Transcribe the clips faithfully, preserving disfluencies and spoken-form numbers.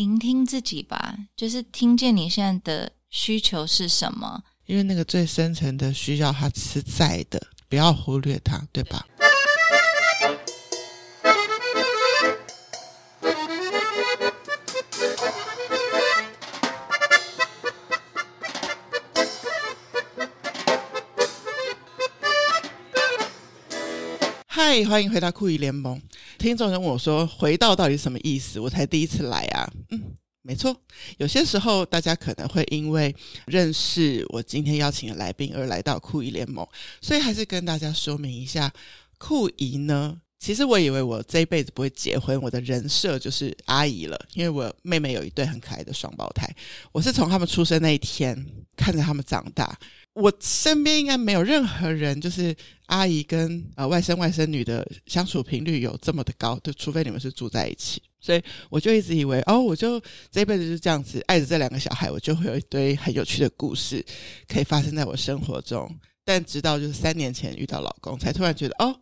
聆听自己吧，就是听见你现在的需求是什么，因为那个最深层的需要它是在的，不要忽略它，对吧？嗨，欢迎回到酷姨联盟。听众人问我说回到到底什么意思，我才第一次来啊。嗯，没错，有些时候大家可能会因为认识我今天邀请的来宾而来到酷姨联盟，所以还是跟大家说明一下，酷姨呢，其实我以为我这一辈子不会结婚，我的人设就是阿姨了，因为我妹妹有一对很可爱的双胞胎，我是从他们出生那一天看着他们长大。我身边应该没有任何人就是阿姨跟、呃、外甥外甥女的相处频率有这么的高，就除非你们是住在一起。所以我就一直以为，哦，我就这辈子就是这样子爱着这两个小孩，我就会有一堆很有趣的故事可以发生在我生活中。但直到就是三年前遇到老公，才突然觉得哦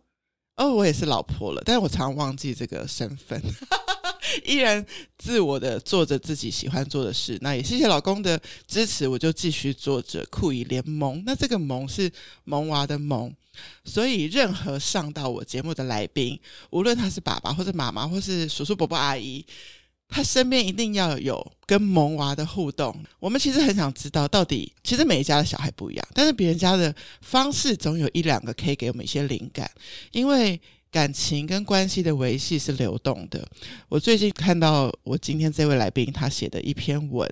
哦，我也是老婆了，但是我常忘记这个身份。依然自我的做着自己喜欢做的事，那也谢谢老公的支持，我就继续做着酷姨联盟。那这个盟是萌娃的萌，所以任何上到我节目的来宾，无论他是爸爸或是妈妈或是叔叔伯伯阿姨，他身边一定要有跟萌娃的互动。我们其实很想知道到底，其实每一家的小孩不一样，但是别人家的方式总有一两个可以给我们一些灵感，因为感情跟关系的维系是流动的。我最近看到我今天这位来宾他写的一篇文，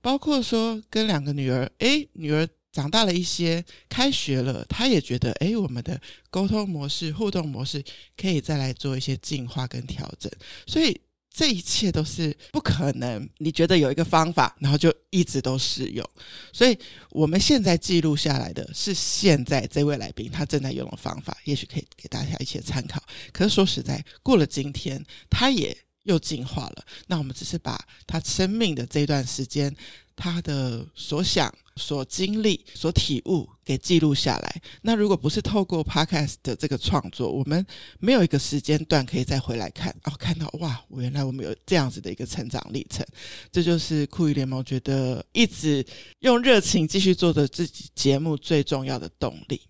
包括说跟两个女儿，诶，女儿长大了一些，开学了，他也觉得诶，我们的沟通模式、互动模式可以再来做一些进化跟调整。所以这一切都是不可能你觉得有一个方法然后就一直都适用，所以我们现在记录下来的是现在这位来宾他正在用的方法，也许可以给大家一些参考。可是说实在，过了今天他也又进化了，那我们只是把他生命的这段时间他的所想、所经历、所体悟给记录下来。那如果不是透过 podcast 的这个创作，我们没有一个时间段可以再回来看，哦，看到哇，原来我们有这样子的一个成长历程。这就是酷姨联盟觉得一直用热情继续做着自己节目最重要的动力。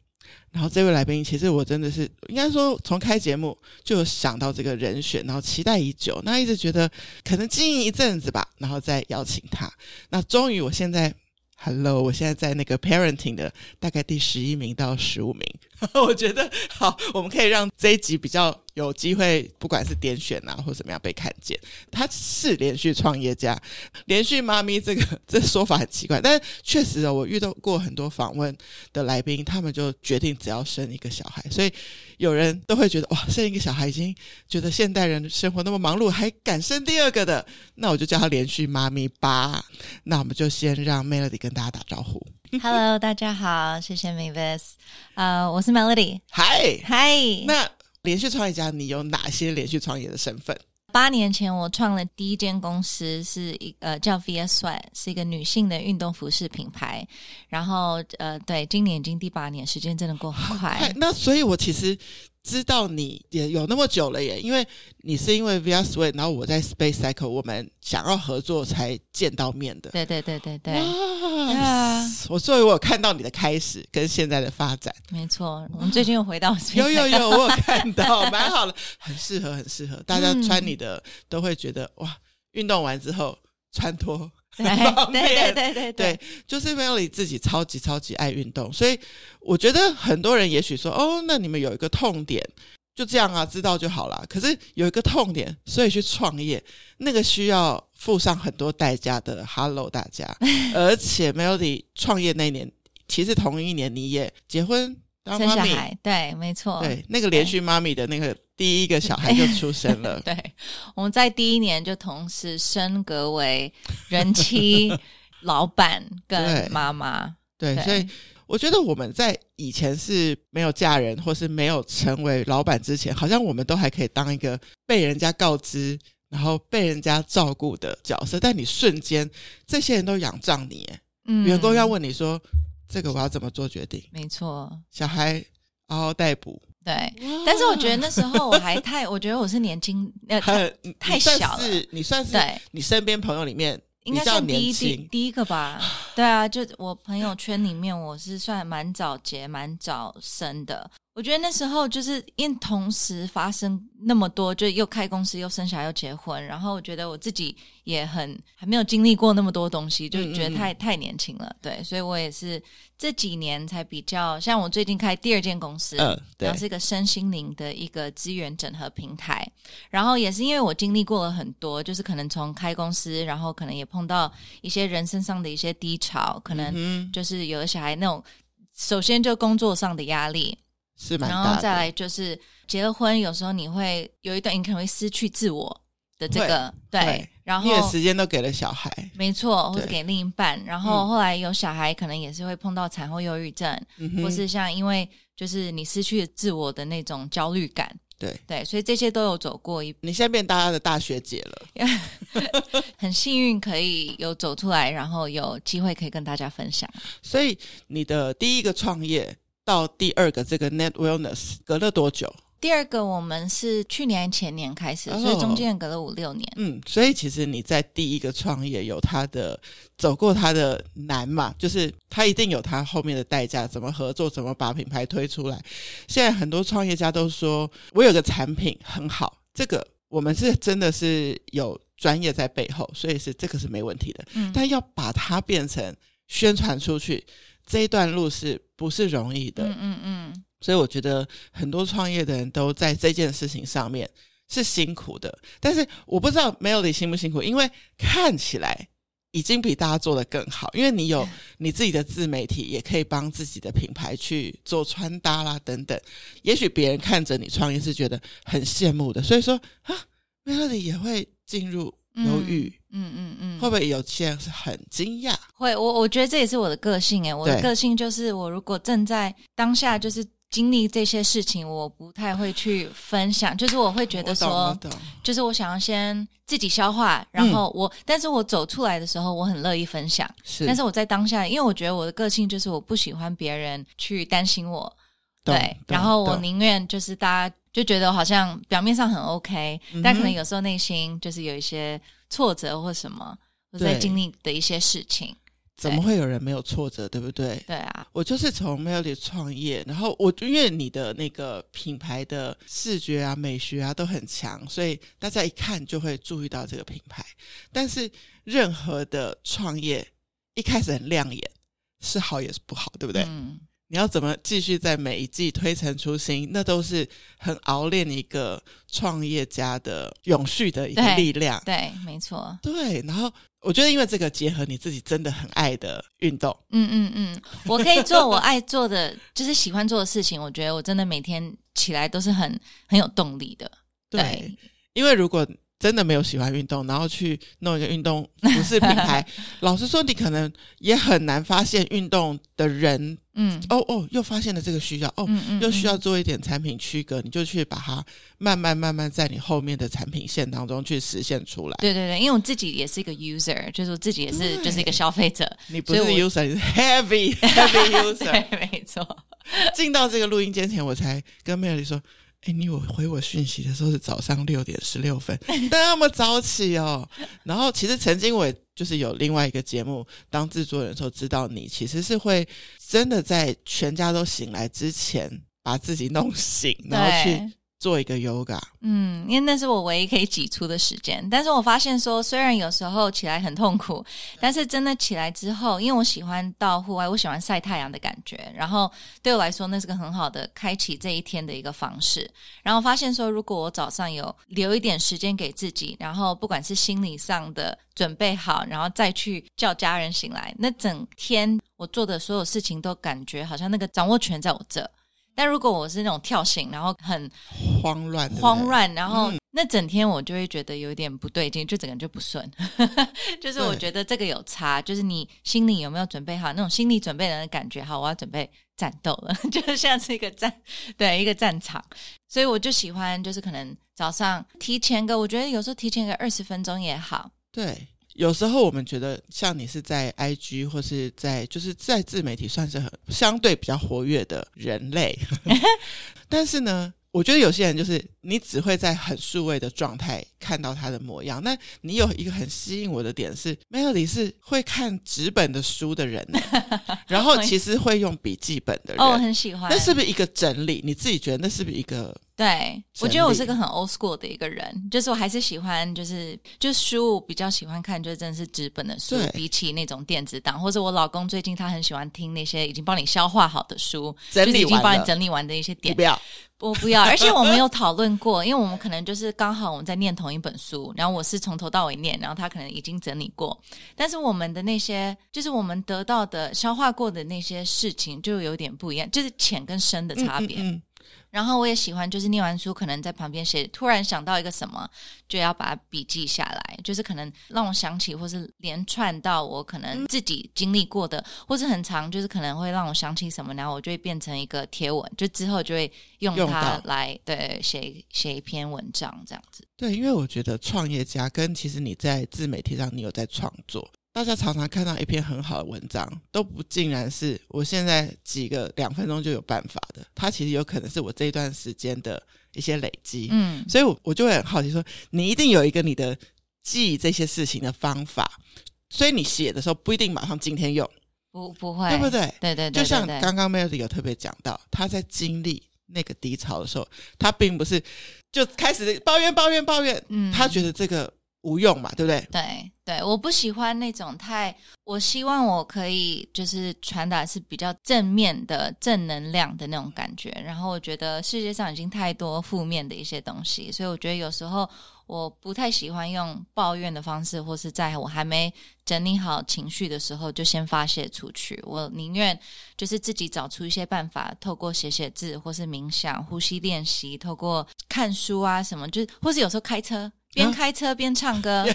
然后这位来宾，其实我真的是应该说从开节目就有想到这个人选，然后期待已久，那一直觉得可能经营一阵子吧，然后再邀请他。那终于我现在 Hello 我现在在那个 Parenting 的大概第十一名到十五名。我觉得好，我们可以让这一集比较有机会，不管是点选啊或怎么样被看见。他是连续创业家，连续妈咪，这个这说法很奇怪，但是确实哦，我遇到过很多访问的来宾，他们就决定只要生一个小孩，所以有人都会觉得哇，生一个小孩已经觉得现代人生活那么忙碌，还敢生第二个的，那我就叫他连续妈咪吧。那我们就先让 Melody 跟大家打招呼。Hello， 大家好，谢谢 Mavis， 呃，我是 Melody。嗨嗨，那连续创业家，你有哪些连续创业的身份？八年前我创了第一间公司，是一呃叫 VSway， 是一个女性的运动服饰品牌。然后呃，对，今年已经第八年，时间真的过很快。那所以，我其实知道你也有那么久了耶，因为你是因为 VSway， 然后我在 Space Cycle， 我们想要合作才见到面的。对对对对对。Yeah. 我作为我有看到你的开始跟现在的发展，没错，我们最近又回到有有有我有看到，蛮好了，很适合很适合，大家穿你的、嗯、都会觉得哇，运动完之后穿脱很方便。对对对对 对, 对，就是 Melody 自己超级超级爱运动，所以我觉得很多人也许说哦，那你们有一个痛点就这样啊，知道就好啦。可是有一个痛点，所以去创业，那个需要付上很多代价的。 Hello 大家。而且 Melody 创业那年，其实同一年你也结婚当妈咪，对，没错，对，那个连续妈咪的那个第一个小孩就出生了。 对, 对，我们在第一年就同时升格为人妻、老板跟妈妈。 对, 对, 对，所以我觉得我们在以前是没有嫁人或是没有成为老板之前，好像我们都还可以当一个被人家告知然后被人家照顾的角色，但你瞬间这些人都仰仗你耶、嗯、员工要问你说这个我要怎么做决定，没错，小孩嗷嗷待哺，对，但是我觉得那时候我还太我觉得我是年轻、呃、太小了，你算是你身边朋友里面应该算第一第第一个吧。对啊，就我朋友圈里面我是算蛮早结蛮早生的。我觉得那时候就是因同时发生那么多，就又开公司又生小孩又结婚，然后我觉得我自己也很还没有经历过那么多东西，就觉得太嗯嗯太年轻了。对，所以我也是这几年才比较，像我最近开第二间公司、呃、然后是一个身心灵的一个资源整合平台，然后也是因为我经历过了很多，就是可能从开公司，然后可能也碰到一些人身上的一些低潮，可能就是有的小孩那种首先就工作上的压力是蛮大的，然后再来就是结了婚，有时候你会有一段你可能会失去自我的这个 对, 对然后你的时间都给了小孩，没错，或者给另一半，然后后来有小孩可能也是会碰到产后忧郁症、嗯、或是像因为就是你失去自我的那种焦虑感，对对，所以这些都有走过一步。你现在变大家的大学姐了很幸运可以有走出来，然后有机会可以跟大家分享。所以你的第一个创业到第二个这个 Net Wellness 隔了多久？第二个我们是去年前年开始、oh, 所以中间隔了五六年。嗯，所以其实你在第一个创业有它的走过它的难嘛，就是它一定有它后面的代价，怎么合作，怎么把品牌推出来。现在很多创业家都说我有个产品很好，这个我们是真的是有专业在背后，所以是这个是没问题的、嗯、但要把它变成宣传出去这一段路是不是容易的。嗯嗯嗯，所以我觉得很多创业的人都在这件事情上面是辛苦的，但是我不知道 Melody 辛不辛苦，因为看起来已经比大家做得更好，因为你有你自己的自媒体，也可以帮自己的品牌去做穿搭啦等等，也许别人看着你创业是觉得很羡慕的，所以说啊 Melody 也会进入犹豫，嗯嗯嗯，会不会有些人是很惊讶？会，我我觉得这也是我的个性诶、欸，我的个性就是我如果正在当下就是经历这些事情，我不太会去分享，就是我会觉得说，就是我想要先自己消化，然后我、嗯，但是我走出来的时候，我很乐意分享，是，但是我在当下，因为我觉得我的个性就是我不喜欢别人去担心我，对，然后我宁愿就是大家。就觉得好像表面上很 OK、嗯、但可能有时候内心就是有一些挫折或什么我在经历的一些事情。怎么会有人没有挫折，对不对？对啊，我就是从 Melody 创业，然后我因为你的那个品牌的视觉啊美学啊都很强，所以大家一看就会注意到这个品牌，但是任何的创业一开始很亮眼是好也是不好，对不对？嗯，你要怎么继续在每一季推陈出新，那都是很熬练一个创业家的永续的一个力量。 对, 对没错，对。然后我觉得因为这个结合你自己真的很爱的运动，嗯嗯嗯，我可以做我爱做的就是喜欢做的事情，我觉得我真的每天起来都是很很有动力的。 对, 对，因为如果真的没有喜欢运动，然后去弄一个运动服饰品牌老实说你可能也很难发现运动的人，嗯，哦哦又发现了这个需要，哦嗯嗯嗯，又需要做一点产品区隔，你就去把它慢慢慢慢在你后面的产品线当中去实现出来。对对对，因为我自己也是一个 user， 就是我自己也是就是一个消费者。你不是 user， 你是 heavy heavy user 对，没错。进到这个录音间前我才跟 Melody 说，欸，你我回我讯息的时候是早上六点十六分，那么早起哦。然后其实曾经我也就是有另外一个节目当制作人的时候知道你其实是会真的在全家都醒来之前把自己弄醒，然后去做一个 yoga。 嗯，因为那是我唯一可以挤出的时间，但是我发现说虽然有时候起来很痛苦，但是真的起来之后，因为我喜欢到户外，我喜欢晒太阳的感觉，然后对我来说那是个很好的开启这一天的一个方式。然后发现说如果我早上有留一点时间给自己，然后不管是心理上的准备好，然后再去叫家人醒来，那整天我做的所有事情都感觉好像那个掌握权在我这。但如果我是那种跳醒然后很慌乱慌乱，然后那整天我就会觉得有点不对劲，就整个人就不顺就是我觉得这个有差，就是你心里有没有准备好那种心理准备人的感觉，好我要准备战斗了就是像是一个战对一个战场。所以我就喜欢就是可能早上提前个，我觉得有时候提前个二十分钟也好，对，有时候我们觉得像你是在 I G 或是在就是在自媒体算是很相对比较活跃的人类但是呢我觉得有些人就是你只会在很数位的状态看到他的模样，那你有一个很吸引我的点是 Melody 是会看纸本的书的人然后其实会用笔记本的人哦，我很喜欢。那是不是一个整理？你自己觉得那是不是一个？对，我觉得我是个很 old school 的一个人，就是我还是喜欢就是就书比较喜欢看就真的是纸本的书，比起那种电子档，或者我老公最近他很喜欢听那些已经帮你消化好的书，整理完了，就是已经帮你整理完的一些点，不要我不要，而且我们有讨论过，因为我们可能就是刚好我们在念同一本书，然后我是从头到尾念，然后他可能已经整理过，但是我们的那些就是我们得到的消化过的那些事情就有点不一样，就是浅跟深的差别。嗯嗯嗯，然后我也喜欢就是念完书可能在旁边写，突然想到一个什么就要把它笔记下来，就是可能让我想起或是连串到我可能自己经历过的，或是很常就是可能会让我想起什么，然后我就会变成一个贴文，就之后就会用它来对 写, 写一篇文章这样子。对，因为我觉得创业家跟其实你在自媒体上你有在创作，大家常常看到一篇很好的文章都不尽然是我现在几个两分钟就有办法的，它其实有可能是我这一段时间的一些累积。嗯，所以 我, 我就会很好奇说你一定有一个你的记这些事情的方法，所以你写的时候不一定马上今天用，不不会，对不对？对对 对, 对, 对, 对，就像刚刚 Melody 有特别讲到他在经历那个低潮的时候他并不是就开始抱怨抱怨抱怨、嗯、他觉得这个无用嘛，对不对？对对，我不喜欢那种太，我希望我可以就是传达是比较正面的正能量的那种感觉，然后我觉得世界上已经太多负面的一些东西，所以我觉得有时候我不太喜欢用抱怨的方式，或是在我还没整理好情绪的时候就先发泄出去，我宁愿就是自己找出一些办法，透过写写字或是冥想呼吸练习，透过看书啊什么，就是或是有时候开车边开车边唱歌、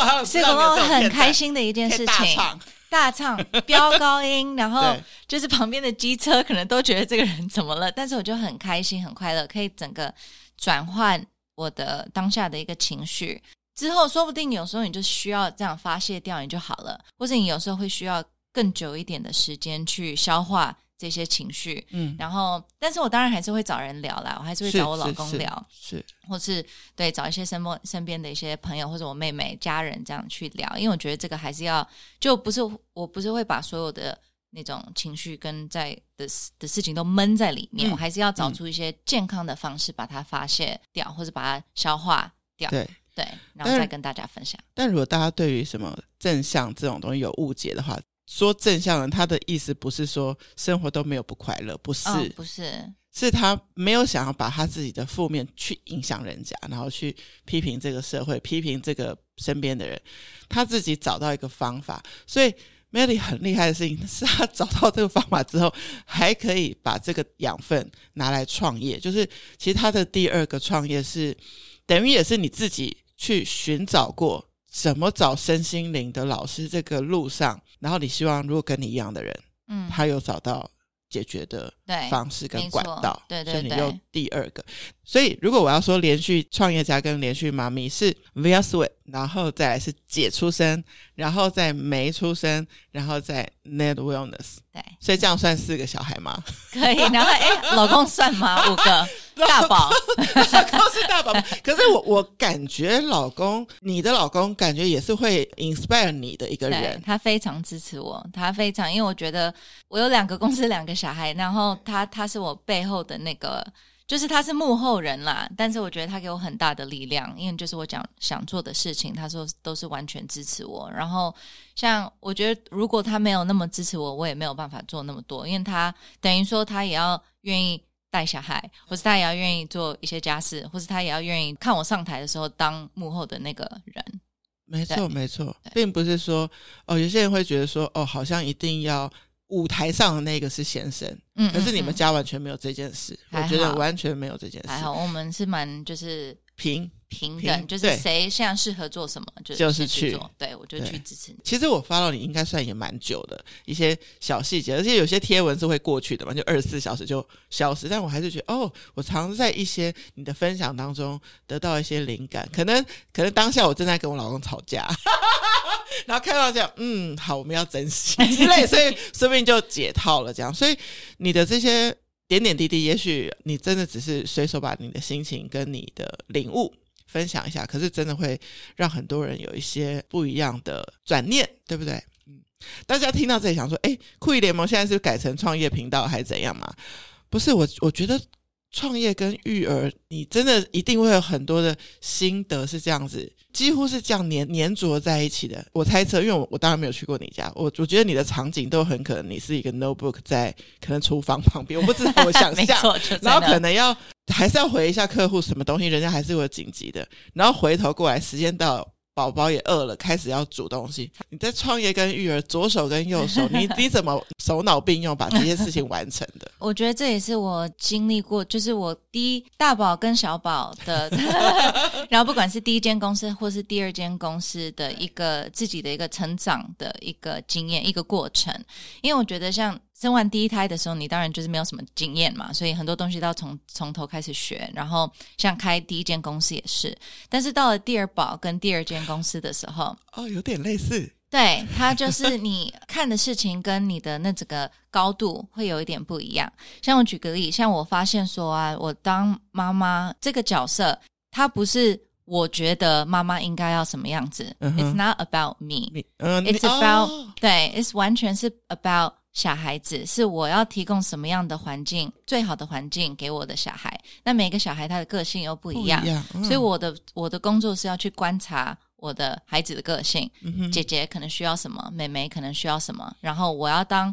啊、是我很开心的一件事情，大唱大唱飙高音然后就是旁边的机车可能都觉得这个人怎么了，但是我就很开心很快乐，可以整个转换我的当下的一个情绪，之后说不定有时候你就需要这样发泄掉你就好了，或者你有时候会需要更久一点的时间去消化这些情绪，嗯，然后但是我当然还是会找人聊啦，我还是会找我老公聊， 是, 是, 是或是对找一些身身边的一些朋友或者我妹妹家人这样去聊，因为我觉得这个还是要就不是我不是会把所有的那种情绪跟在 的, 的事情都闷在里面、嗯、我还是要找出一些健康的方式把它发泄掉、嗯、或是把它消化掉，对对，然后再跟大家分享。 但, 但如果大家对于什么正向这种东西有误解的话，说正向人他的意思不是说生活都没有不快乐，不是、哦、不是，是他没有想要把他自己的负面去影响人家，然后去批评这个社会批评这个身边的人，他自己找到一个方法。所以 Melody 很厉害的事情是他找到这个方法之后还可以把这个养分拿来创业，就是其实他的第二个创业是等于也是你自己去寻找过怎么找身心灵的老师这个路上，然后你希望如果跟你一样的人、嗯、他有找到解决的方式跟管道，对对对对，所以你又第二个。所以如果我要说连续创业家跟连续妈咪是 VSway， 然后再来是姐出生，然后再没出生，然后再 Net Wellness， 对，所以这样算四个小孩吗？可以，然后哎，老公算吗？五个大宝老公是大宝可是我我感觉老公你的老公感觉也是会 inspire 你的一个人，他非常支持我，他非常，因为我觉得我有两个公司两个小孩，然后他他是我背后的那个，就是他是幕后人啦，但是我觉得他给我很大的力量，因为就是我讲想做的事情他说都是完全支持我，然后像我觉得如果他没有那么支持我我也没有办法做那么多，因为他等于说他也要愿意带小孩，或是他也要愿意做一些家事，或是他也要愿意看我上台的时候当幕后的那个人。没错没错，并不是说哦，有些人会觉得说哦，好像一定要舞台上的那个是先生，嗯嗯嗯，可是你们家完全没有这件事，我觉得完全没有这件事。还好我们是蛮就是平平等，就是谁现在适合做什么就是做、就是、去对我就去支持你。其实我 follow 你应该算也蛮久的一些小细节，而且有些贴文是会过去的嘛，就二十四小时就消失，但我还是觉得哦，我常在一些你的分享当中得到一些灵感，可能可能当下我正在跟我老公吵架然后看到这样嗯好我们要珍惜之类，所以说不定就解套了这样。所以你的这些点点滴滴，也许你真的只是随手把你的心情跟你的领悟分享一下，可是真的会让很多人有一些不一样的转念，对不对？嗯，大家听到这里想说诶，酷姨联盟现在是改成创业频道还是怎样嘛？不是，我我觉得创业跟育儿你真的一定会有很多的心得，是这样子几乎是这样黏黏着在一起的。我猜测，因为 我, 我当然没有去过你家，我我觉得你的场景都很可能你是一个 notebook 在可能厨房旁边，我不知道我想象然后可能要还是要回一下客户什么东西，人家还是有紧急的，然后回头过来时间到宝宝也饿了，开始要煮东西。你在创业跟育儿，左手跟右手，你你怎么手脑并用把这些事情完成的？我觉得这也是我经历过，就是我第一大宝跟小宝的，然后不管是第一间公司或是第二间公司的一个自己的一个成长的一个经验一个过程。因为我觉得像生完第一胎的时候你当然就是没有什么经验嘛，所以很多东西都要从从头开始学，然后像开第一间公司也是。但是到了第二宝跟第二间公司的时候，哦，有点类似，对，它就是你看的事情跟你的那整个高度会有一点不一样。像我举个例，像我发现说啊，我当妈妈这个角色，它不是我觉得妈妈应该要什么样子、uh-huh. It's not about me, uh, It's about、oh. 对 It's 完全是 about小孩子，是我要提供什么样的环境，最好的环境给我的小孩。那每个小孩他的个性又不一样，不一样、嗯、所以我的我的工作是要去观察我的孩子的个性、嗯、姐姐可能需要什么，妹妹可能需要什么，然后我要当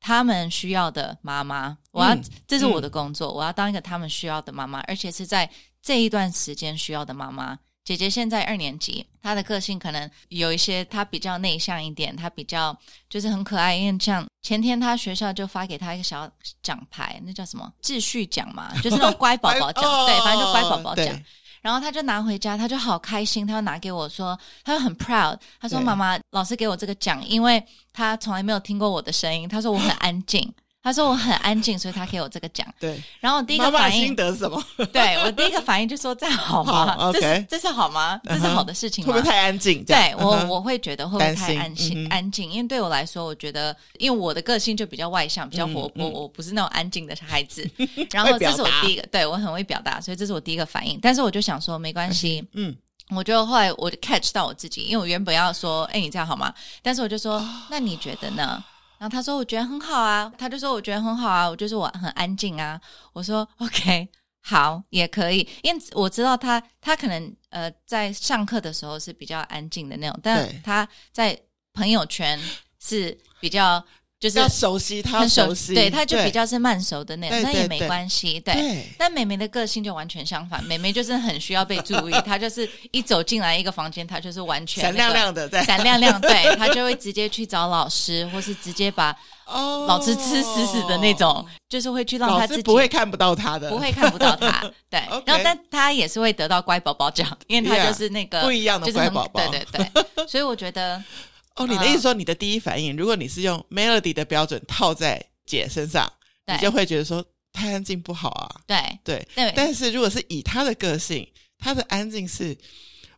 他们需要的妈妈，我要、嗯、这是我的工作、嗯、我要当一个他们需要的妈妈，而且是在这一段时间需要的妈妈。姐姐现在二年级，她的个性可能有一些，她比较内向一点，她比较就是很可爱，因为像前天她学校就发给她一个小奖牌，那叫什么秩序奖嘛，就是那种乖宝宝奖对，反正就乖宝宝奖。然后她就拿回家，她就好开心，她就拿给我说，她就很 proud， 她说妈妈老师给我这个奖，因为她从来没有听过我的声音，她说我很安静他说我很安静，所以他给我这个奖。对，然后我第一个反应，妈妈心得什么？对，我第一个反应就说这样好吗？好 okay. 这是这是好吗？ Uh-huh. 这是好的事情吗？会不会太安静？对、uh-huh. 我我会觉得会不会太安心、嗯、安静？因为对我来说，我觉得因为我的个性就比较外向，比较活泼，嗯嗯、我不是那种安静的孩子。然后这是我第一个，对我很会表达，所以这是我第一个反应。但是我就想说没关系，嗯。我就后来我就 catch 到我自己，因为我原本要说，哎，你这样好吗？但是我就说，哦、那你觉得呢？然后他说我觉得很好啊，他就说我觉得很好啊，我就说我很安静啊。我说 OK 好也可以，因为我知道他他可能呃在上课的时候是比较安静的那种，但他在朋友圈是比较就是要熟悉，他要熟悉，对，他就比较是慢熟的那种，那也没关系， 对, 对。但妹妹的个性就完全相反，妹妹就是很需要被注意，她就是一走进来一个房间，她就是完全、那个、闪亮亮的，对，闪亮亮，对，她就会直接去找老师，或是直接把老师吃死死的那种， oh, 就是会去让他自己老师不会看不到他的，不会看不到他，对。Okay. 然后但他也是会得到乖宝宝奖，因为他就是那个、yeah, 不一样的乖宝宝，就是、对对对。所以我觉得。哦，你的意思说你的第一反应、嗯、如果你是用 Melody 的标准套在姐身上，你就会觉得说太安静不好啊，对 对, 对。但是如果是以她的个性，她的安静是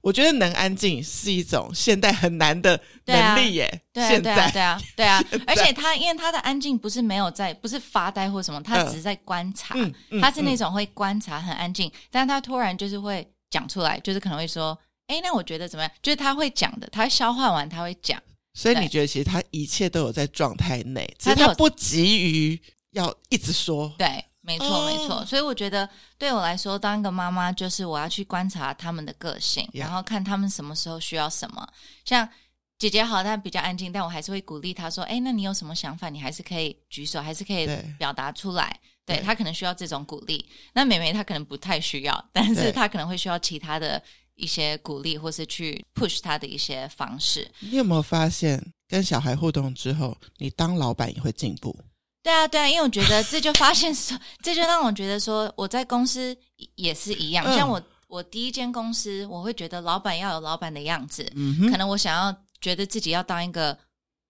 我觉得能安静是一种现代很难的能力耶，对、啊、现在对啊对 啊, 对啊而且她因为她的安静不是没有在不是发呆或什么，她只是在观察、嗯嗯、她是那种会观察很安静、嗯、但是她突然就是会讲出来，就是可能会说哎，那我觉得怎么样？就是他会讲的，他消化完他会讲。所以你觉得其实他一切都有在状态内，只是他不急于要一直说。对，没错、哦、没错。所以我觉得对我来说，当一个妈妈就是我要去观察他们的个性、yeah. 然后看他们什么时候需要什么。像姐姐好，她比较安静，但我还是会鼓励她说哎，那你有什么想法你还是可以举手，还是可以表达出来。对，她可能需要这种鼓励。那妹妹她可能不太需要，但是她可能会需要其他的一些鼓励，或是去 push 他的一些方式。你有没有发现跟小孩互动之后你当老板也会进步？对啊对啊，因为我觉得这就发现这就让我觉得说我在公司也是一样、嗯、像我我第一间公司我会觉得老板要有老板的样子、嗯、可能我想要觉得自己要当一个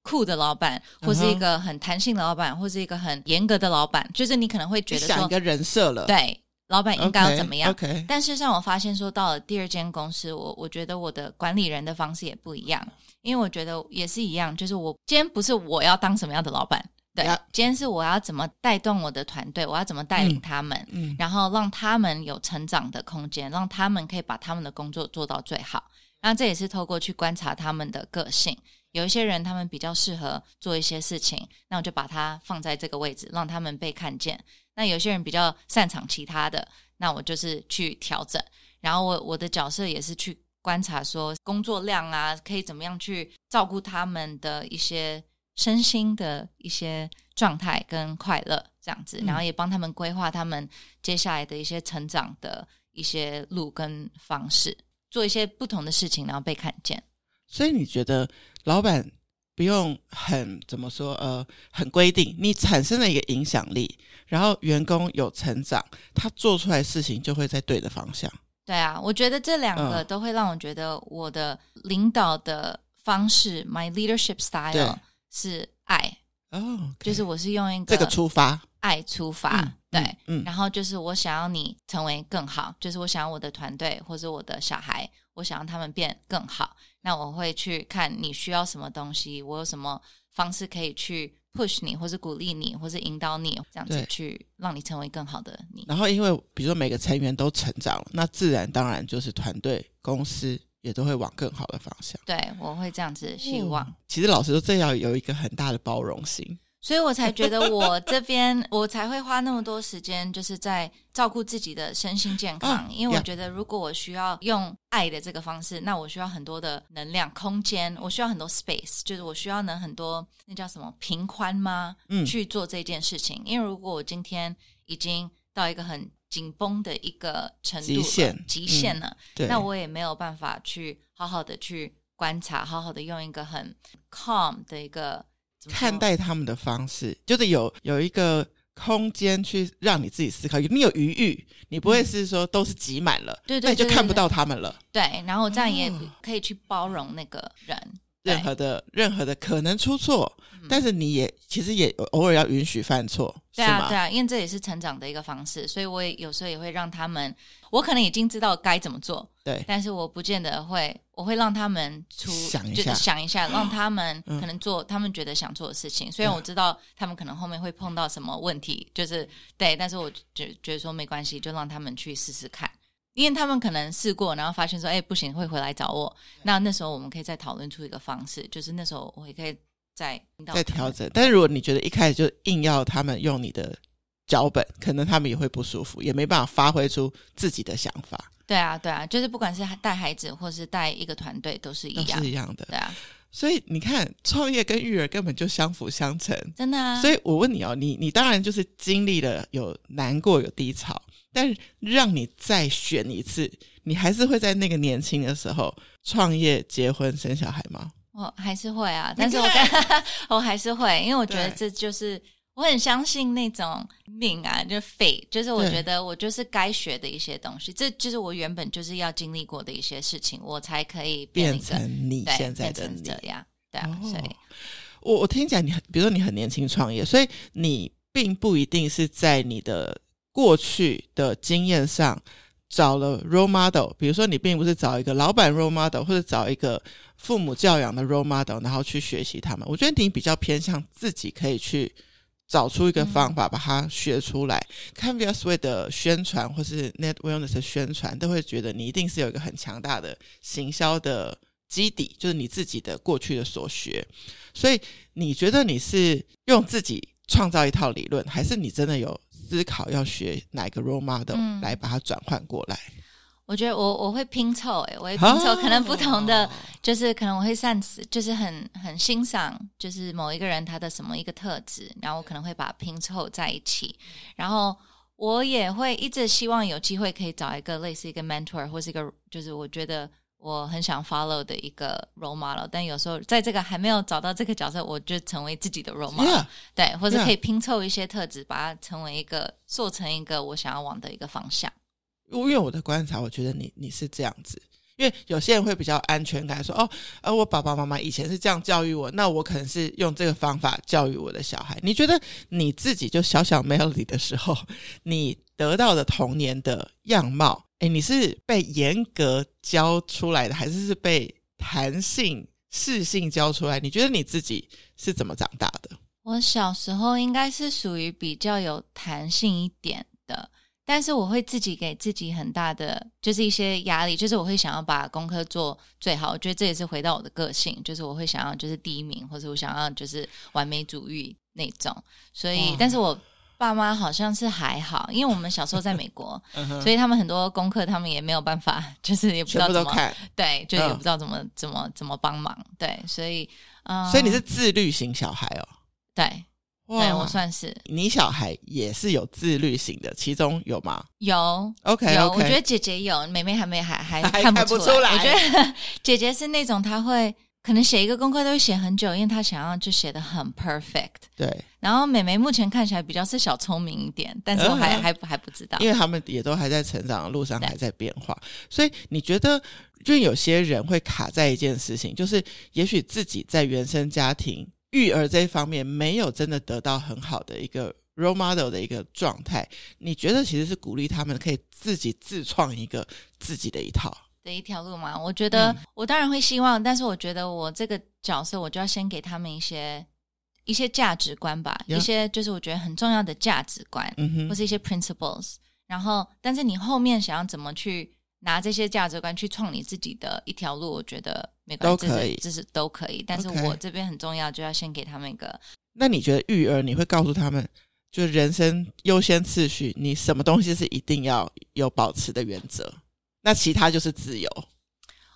酷的老板，或是一个很弹性的老板，或是一个很严格的老板，就是你可能会觉得说想一个人设了，对，老板应该要怎么样 okay, okay 但事实上我发现说到了第二间公司，我我觉得我的管理人的方式也不一样，因为我觉得也是一样，就是我今天不是我要当什么样的老板，对、yeah. 今天是我要怎么带动我的团队，我要怎么带领他们、嗯嗯、然后让他们有成长的空间，让他们可以把他们的工作做到最好，那这也是透过去观察他们的个性，有一些人他们比较适合做一些事情，那我就把他放在这个位置让他们被看见，那有些人比较擅长其他的，那我就是去调整，然后我我的角色也是去观察说工作量啊，可以怎么样去照顾他们的一些身心的一些状态跟快乐这样子，然后也帮他们规划他们接下来的一些成长的一些路跟方式，做一些不同的事情然后被看见。所以你觉得老板不用很怎么说呃，很规定，你产生了一个影响力，然后员工有成长，他做出来事情就会在对的方向。对啊，我觉得这两个都会让我觉得我的领导的方式、嗯、my leadership style 是爱、oh, okay. 就是我是用一个这个出发爱出发、嗯、对、嗯嗯、然后就是我想要你成为更好，就是我想要我的团队或者我的小孩，我想让他们变更好，那我会去看你需要什么东西，我有什么方式可以去 push 你，或是鼓励你，或是引导你，这样子去让你成为更好的你。然后因为比如说每个成员都成长了，那自然当然就是团队公司也都会往更好的方向。对，我会这样子希望、嗯、其实老实说这要有一个很大的包容心，所以我才觉得我这边我才会花那么多时间就是在照顾自己的身心健康、哦、因为我觉得如果我需要用爱的这个方式，那我需要很多的能量空间，我需要很多 space， 就是我需要能很多那叫什么平宽吗、嗯、去做这件事情，因为如果我今天已经到一个很紧绷的一个程度了，极限极限了、嗯、那我也没有办法去好好的去观察，好好的用一个很 calm 的一个看待他们的方式，就是有有一个空间去让你自己思考，你有余裕，你不会是说都是挤满了、嗯、对对对对对，那你就看不到他们了，对，然后这样也可以去包容那个人、哦、任何的任何的可能出错、嗯、但是你也其实也偶尔要允许犯错，对啊，是吗？对啊，因为这也是成长的一个方式，所以我也有时候也会让他们，我可能已经知道该怎么做，对，但是我不见得会，我会让他们出想一下，就是想一下，让他们可能做、嗯、他们觉得想做的事情。虽然我知道他们可能后面会碰到什么问题，就是对，但是我觉得说没关系，就让他们去试试看，因为他们可能试过，然后发现说，哎，不行，会回来找我。那那时候我们可以再讨论出一个方式，就是那时候我也可以。再再调整，但是如果你觉得一开始就硬要他们用你的脚本，可能他们也会不舒服，也没办法发挥出自己的想法。对啊，对啊，就是不管是带孩子或是带一个团队都是一样，都是一样的。对啊，所以你看，创业跟育儿根本就相辅相成，真的啊。所以我问你哦，你你当然就是经历了有难过有低潮，但是让你再选一次，你还是会在那个年轻的时候创业、结婚、生小孩吗？我还是会啊，但是我刚我还是会，因为我觉得这就是我很相信那种命啊，就是fate，就是我觉得我就是该学的一些东西，这就是我原本就是要经历过的一些事情，我才可以 变, 变成你现在的你，这样对啊、哦、所以我我听起来你，比如说你很年轻创业，所以你并不一定是在你的过去的经验上找了 role model， 比如说你并不是找一个老板 role model 或者找一个父母教养的 role model 然后去学习他们，我觉得你比较偏向自己可以去找出一个方法把它学出来、嗯、看 VSway 的宣传或是 Net Wellness 的宣传都会觉得你一定是有一个很强大的行销的基底，就是你自己的过去的所学，所以你觉得你是用自己创造一套理论，还是你真的有思考要学哪个 role model、嗯、来把它转换过来？我觉得我我会拼凑、欸、我会拼凑、哦、可能不同的，就是可能我会擅长，就是很很欣赏就是某一个人他的什么一个特质，然后我可能会把它拼凑在一起，然后我也会一直希望有机会可以找一个类似一个 mentor 或是一个就是我觉得我很想 follow 的一个 role model， 但有时候在这个还没有找到这个角色，我就成为自己的 role model、yeah, 对，或者可以拼凑一些特质、yeah. 把它成为一个，做成一个我想要往的一个方向。因为我的观察我觉得你你是这样子，因为有些人会比较安全感说哦、呃，我爸爸妈妈以前是这样教育我，那我可能是用这个方法教育我的小孩。你觉得你自己就小小 Melody 的时候你得到的童年的样貌，诶，你是被严格教出来的还是是被弹性适性教出来？你觉得你自己是怎么长大的？我小时候应该是属于比较有弹性一点的，但是我会自己给自己很大的就是一些压力，就是我会想要把功课做最好。我觉得这也是回到我的个性，就是我会想要就是第一名，或者我想要就是完美主义那种。所以但是我爸妈好像是还好，因为我们小时候在美国所以他们很多功课他们也没有办法，就是也不知道怎么看，对，就也不知道怎么、嗯、怎么怎么帮忙。对，所以、呃、所以你是自律型小孩哦？对对，我算是。你小孩也是有自律型的，其中有吗？有 OK 有 OK， 我觉得姐姐有，妹妹还没还还看不出 来, 还看不出来。我觉得姐姐是那种她会可能写一个功课都会写很久，因为她想要就写得很 perfect。 对，然后妹妹目前看起来比较是小聪明一点，但是我还、嗯、还, 还不知道，因为他们也都还在成长的路上，还在变化。所以你觉得就有些人会卡在一件事情，就是也许自己在原生家庭育儿这一方面没有真的得到很好的一个 role model 的一个状态，你觉得其实是鼓励他们可以自己自创一个自己的一套的一条路吗？我觉得、嗯、我当然会希望，但是我觉得我这个角色我就要先给他们一些一些价值观吧、yeah. 一些就是我觉得很重要的价值观、嗯、或是一些 principles， 然后但是你后面想要怎么去拿这些价值观去创你自己的一条路，我觉得没关系，都可以，这是都可以。但是我这边很重要，就要先给他们一个。那你觉得育儿，你会告诉他们，就人生优先次序，你什么东西是一定要有保持的原则？那其他就是自由。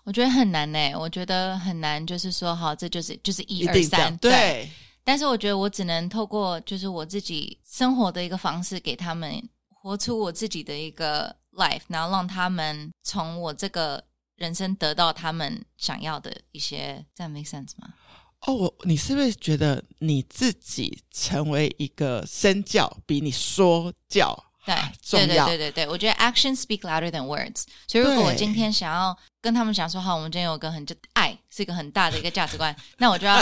我觉得很难欸，我觉得很难，就是说好，这就是就是一二三，对。对，但是我觉得我只能透过就是我自己生活的一个方式，给他们活出我自己的一个 life， 然后让他们从我这个人生得到他们想要的一些，这样 make sense 吗？哦，我你是不是觉得你自己成为一个身教比你说教重要？对对对对对，我觉得 action speak louder than words。 所以如果我今天想要跟他们讲说好，我们今天有个很爱是一个很大的一个价值观那我就要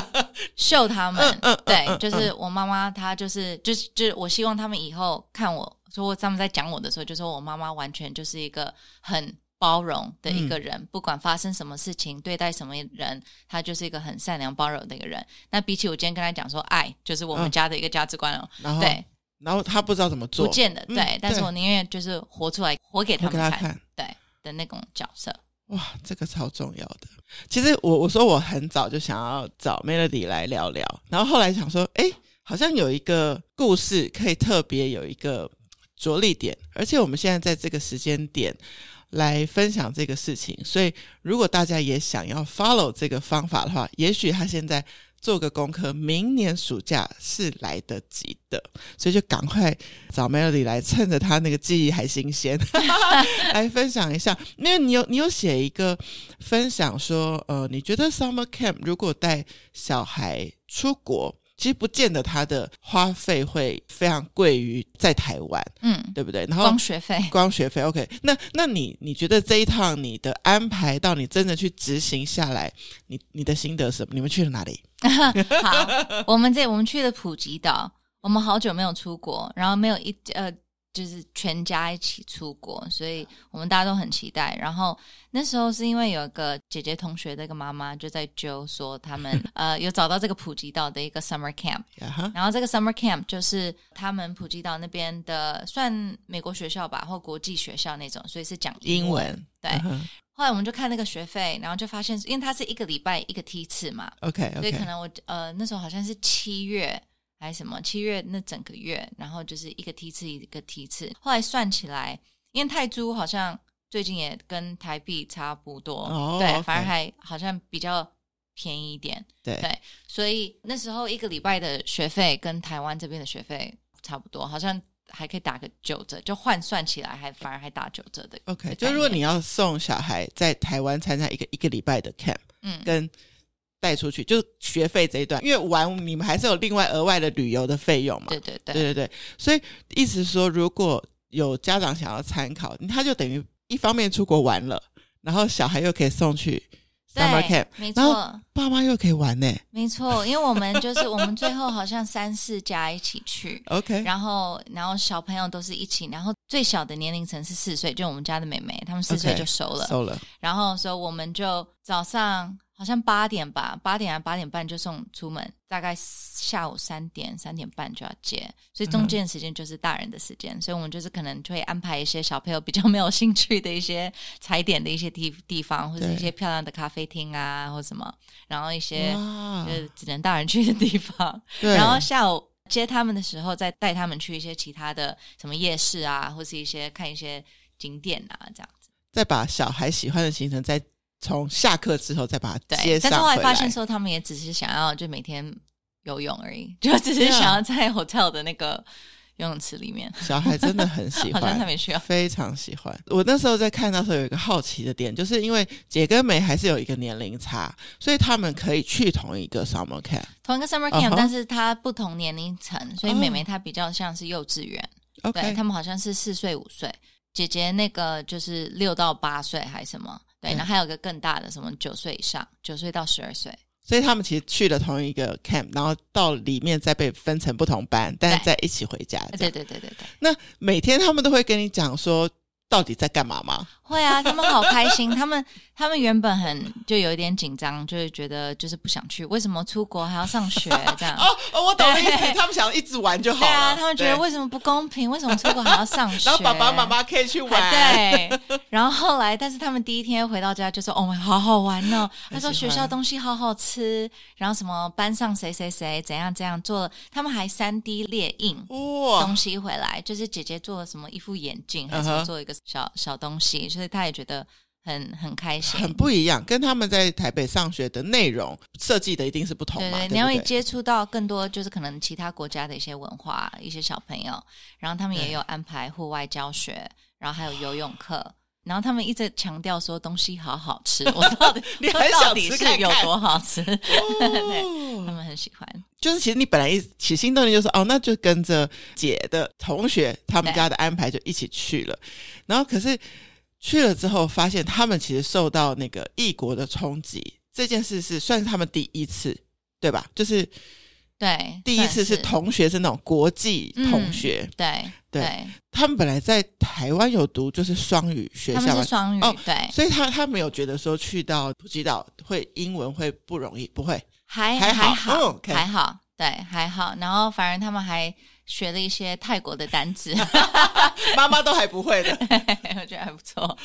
show 他们、嗯嗯、对、嗯、就是我妈妈她就是就是就是我希望他们以后看我说他们在讲我的时候就说我妈妈完全就是一个很包容的一个人、嗯、不管发生什么事情对待什么人，他就是一个很善良包容的一个人。那比起我今天跟他讲说爱就是我们家的一个价值观、哦嗯、对，然后他不知道怎么做不见得、嗯、对，但是我宁愿就是活出来活给他们 看, 他看对的那种角色。哇，这个超重要的。其实我我说我很早就想要找 Melody 来聊聊，然后后来想说诶，好像有一个故事可以特别有一个着力点，而且我们现在在这个时间点来分享这个事情，所以如果大家也想要 follow 这个方法的话，也许他现在做个功课，明年暑假是来得及的，所以就赶快找 Melody 来，趁着他那个记忆还新鲜来分享一下。因为你有你有写一个分享说呃，你觉得 Summer Camp 如果带小孩出国，其实不见得他的花费会非常贵于在台湾，嗯，对不对？然后光学费，光学费 OK。 那那你你觉得这一趟你的安排到你真的去执行下来，你你的心得是什么？你们去了哪里？好，我们这我们去了普吉岛，我们好久没有出国，然后没有一呃就是全家一起出国，所以我们大家都很期待。然后那时候是因为有一个姐姐同学的一个妈妈就在揪说他们呃有找到这个普吉岛的一个 summer camp、uh-huh. 然后这个 summer camp 就是他们普吉岛那边的算美国学校吧或国际学校那种，所以是讲英文, 英文对、uh-huh.后来我们就看那个学费，然后就发现因为它是一个礼拜一个梯次嘛 okay, OK， 所以可能我呃那时候好像是七月还是什么七月那整个月，然后就是一个梯次一个梯次。后来算起来因为泰铢好像最近也跟台币差不多、oh, 对、okay. 反而还好像比较便宜一点 对, 对，所以那时候一个礼拜的学费跟台湾这边的学费差不多，好像还可以打个九折，就换算起来还反而还打九折的 OK。 就如果你要送小孩在台湾参加一个一个礼拜的 camp、嗯、跟带出去就学费这一段，因为玩你们还是有另外额外的旅游的费用嘛，对对对对对对。所以意思说如果有家长想要参考，他就等于一方面出国玩了，然后小孩又可以送去 Summer Camp， 没错，然后爸妈又可以玩呢。没错，因为我们就是我们最后好像三四家一起去OK， 然后然后小朋友都是一起，然后最小的年龄层是四岁，就我们家的妹妹，他们四岁就熟了，熟了。然后所以我们就早上好像八点吧，八点还八点半就送出门，大概下午三点三点半就要接，所以中间时间就是大人的时间、嗯、所以我们就是可能就会安排一些小朋友比较没有兴趣的一些踩点的一些 地, 地方，或者一些漂亮的咖啡厅啊或什么，然后一些就是只能大人去的地方，然后下午接他们的时候再带他们去一些其他的什么夜市啊，或是一些看一些景点啊，这样子再把小孩喜欢的行程再从下课之后再把它接上回来。但是后来发现说他们也只是想要就每天游泳而已，就只是想要在 hotel 的那个游泳池里面。小孩真的很喜欢好像他们需要非常喜欢。我那时候在看到时候有一个好奇的点，就是因为姐跟梅还是有一个年龄差，所以他们可以去同一个 summer camp， 同一个 summer camp、uh-huh. 但是她不同年龄层，所以妹妹她比较像是幼稚园、oh. 对、okay. 他们好像是四岁五岁，姐姐那个就是六到八岁还是什么，对，然后还有个更大的什么九岁以上，九岁到十二岁，所以他们其实去了同一个 camp， 然后到里面再被分成不同班，但是再一起回家。对对对对对。那每天他们都会跟你讲说到底在干嘛吗？会啊，他们好开心。他们他们原本很就有一点紧张，就是觉得就是不想去，为什么出国还要上学这样？哦哦，我懂了意思，他们想要一直玩就好了。对啊，他们觉得为什么不公平？为什么出国还要上学？然后爸爸妈妈可以去玩。对。然后后来，但是他们第一天回到家就说：“哦，好好玩哦。”他说：“学校东西好好吃，然后什么班上谁谁谁怎样怎样做了。”他们还 三 D 列印东西回来，就是姐姐做了什么一副眼镜，还是做一个小小东西，所以他也觉得很很开心，很不一样，跟他们在台北上学的内容设计的一定是不同嘛。对对，你会接触到更多就是可能其他国家的一些文化，一些小朋友，然后他们也有安排户外教学，然后还有游泳课，然后他们一直强调说东西好好吃，我到底你很想吃看看是有多好吃、哦、对，他们很喜欢。就是其实你本来一起心动力就是哦，那就跟着姐的同学他们家的安排就一起去了，然后可是去了之后发现他们其实受到那个异国的冲击，这件事是算是他们第一次对吧，就是对第一次是同学是那种国际同学、嗯、对 对, 对他们本来在台湾有读就是双语学校，他们是双语、哦、对，所以他他没有觉得说去到普吉岛会英文会不容易，不会，还还好还好、哦 okay、还好，对还好，然后反而他们还学了一些泰国的单字妈妈都还不会的我觉得还不错。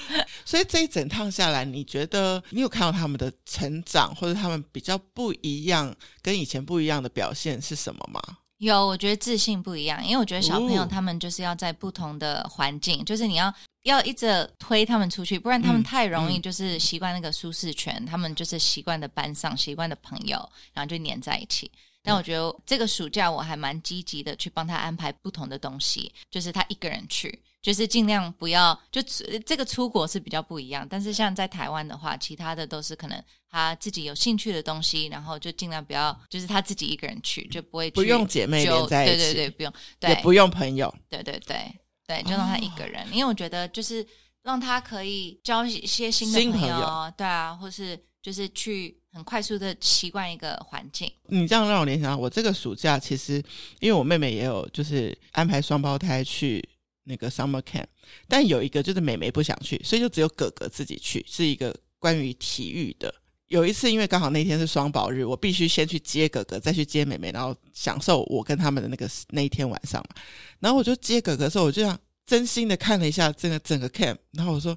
所以这一整趟下来，你觉得你有看到他们的成长，或者他们比较不一样跟以前不一样的表现是什么吗？有，我觉得自信不一样，因为我觉得小朋友他们就是要在不同的环境、哦、就是你要要一直推他们出去，不然他们太容易就是习惯那个舒适圈、嗯嗯、他们就是习惯的班上，习惯的朋友，然后就黏在一起。但我觉得这个暑假我还蛮积极的去帮他安排不同的东西，就是他一个人去，就是尽量不要，就这个出国是比较不一样，但是像在台湾的话，其他的都是可能他自己有兴趣的东西，然后就尽量不要就是他自己一个人去，就不会去不用姐妹连在一起，对对对，不用，对，也不用朋友，对对对对，就让他一个人、哦、因为我觉得就是让他可以交一些新的朋 友, 新朋友对啊，或是就是去很快速的习惯一个环境。你这样让我联想到我这个暑假，其实因为我妹妹也有就是安排双胞胎去那个 summer camp， 但有一个就是妹妹不想去，所以就只有哥哥自己去，是一个关于体育的。有一次因为刚好那天是双宝日，我必须先去接哥哥再去接妹妹，然后享受我跟他们的那个那一天晚上嘛。然后我就接哥哥的时候，我就想真心的看了一下整个整个 camp， 然后我说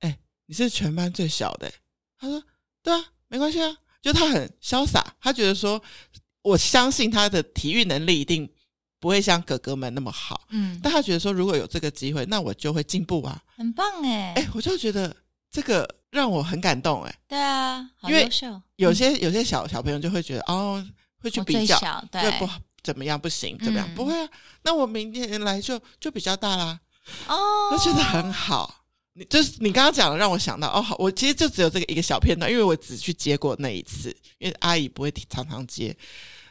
哎、欸，你是全班最小的、欸、他说对啊没关系啊，就他很潇洒，他觉得说我相信他的体育能力一定不会像哥哥们那么好，嗯，但他觉得说如果有这个机会那我就会进步啊，很棒耶、欸欸、我就觉得这个让我很感动耶、欸、对啊，好优秀。因为有些有些小小朋友就会觉得哦会去比较对不怎么样不行怎么样、嗯、不会啊，那我明天来就就比较大啦，哦我觉得很好。你就是你刚刚讲的让我想到哦，好，我其实就只有这个一个小片段，因为我只去接过那一次，因为阿姨不会常常接，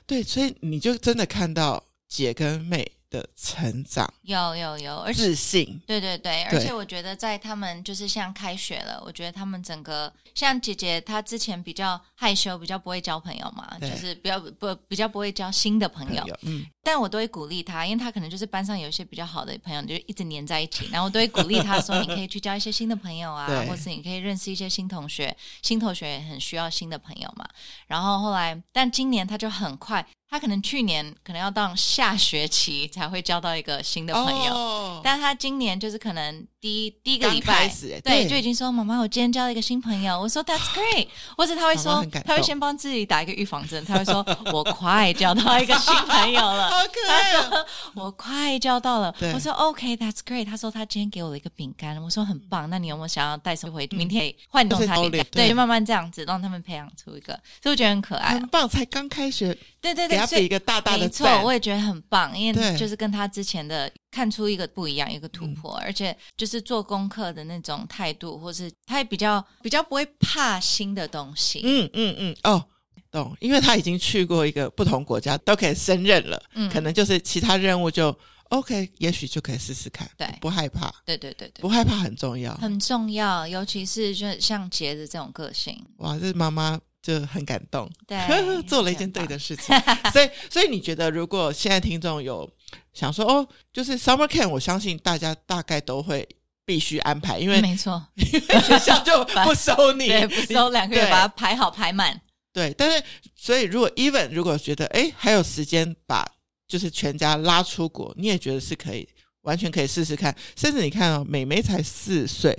对，所以你就真的看到姐跟妹的成长，有有有，而且自信，对对 对, 对而且我觉得在他们就是像开学了，我觉得他们整个像姐姐她之前比较害羞，比较不会交朋友嘛，就是比较 不, 比较不会交新的朋友, 朋友、嗯、但我都会鼓励她，因为她可能就是班上有一些比较好的朋友就一直黏在一起，然后我都会鼓励她说你可以去交一些新的朋友啊或是你可以认识一些新同学，新同学也很需要新的朋友嘛。然后后来但今年她就很快，他可能去年可能要到下学期才会交到一个新的朋友、oh, 但他今年就是可能第 一, 第一个礼拜 对, 对就已经说妈妈我今天交了一个新朋友，我说 that's great 或者他会说妈妈他会先帮自己打一个预防针，他会说我快交到一个新朋友了好可爱、哦、他说我快交到了，我说 OK that's great， 他说他今天给我了一个饼干，我说很棒，那你有没有想要带什么回、嗯、明天换弄他饼干、就是、对, 对，就慢慢这样子让他们培养出一个，所以我觉得很可爱，很棒，才刚开学，对对对，给他比一个大大的赞，没错，我也觉得很棒，因为就是跟他之前的看出一个不一样，一个突破、嗯、而且就是做功课的那种态度，或是他也比较比较不会怕新的东西，嗯嗯嗯，哦懂，因为他已经去过一个不同国家都可以胜任了、嗯、可能就是其他任务就 OK， 也许就可以试试看，对，不害怕，对对 对, 对不害怕很重要，很重要，尤其是就像杰的这种个性，哇，这妈妈就很感动，对做了一件对的事情所以所以你觉得如果现在听众有想说哦，就是 Summer Camp， 我相信大家大概都会必须安排，因为没错，因为学校就不收你对，不收两个月把它排好排满，对，但是所以如果 even 如果觉得诶还有时间把就是全家拉出国，你也觉得是可以完全可以试试看，甚至你看哦，妹妹才四岁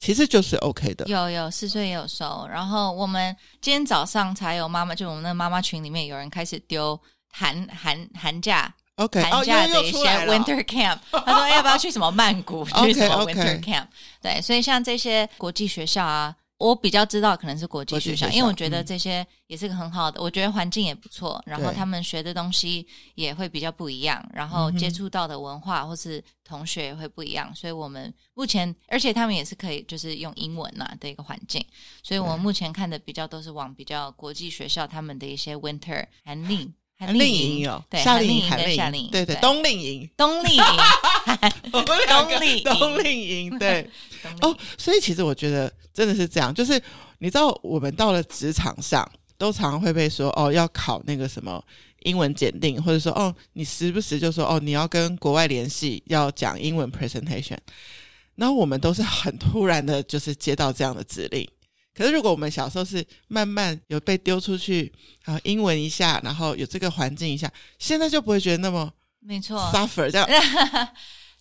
其实就是 OK 的，有有四岁也有收，然后我们今天早上才有妈妈，就我们那个妈妈群里面有人开始丢寒寒寒假 OK 寒假的一些 winter camp， 他说、欸、要不要去什么曼谷去什么 winter camp， 对，所以像这些国际学校啊，我比较知道可能是国际学校，因为我觉得这些也是个很好的、嗯、我觉得环境也不错，然后他们学的东西也会比较不一样，然后接触到的文化或是同学也会不一样，所以我们目前，而且他们也是可以就是用英文啊的一个环境，所以我们目前看的比较都是往比较国际学校他们的一些 winter 寒令寒令营哦，对，夏令营跟夏令营，对对，冬令营冬令营冬令营冬令营对哦，所以其实我觉得真的是这样，就是你知道我们到了职场上都常常会被说哦要考那个什么英文检定，或者说哦你时不时就说哦你要跟国外联系要讲英文 presentation， 然后我们都是很突然的就是接到这样的指令，可是如果我们小时候是慢慢有被丢出去、啊、英文一下，然后有这个环境一下，现在就不会觉得那么没错 suffer 这样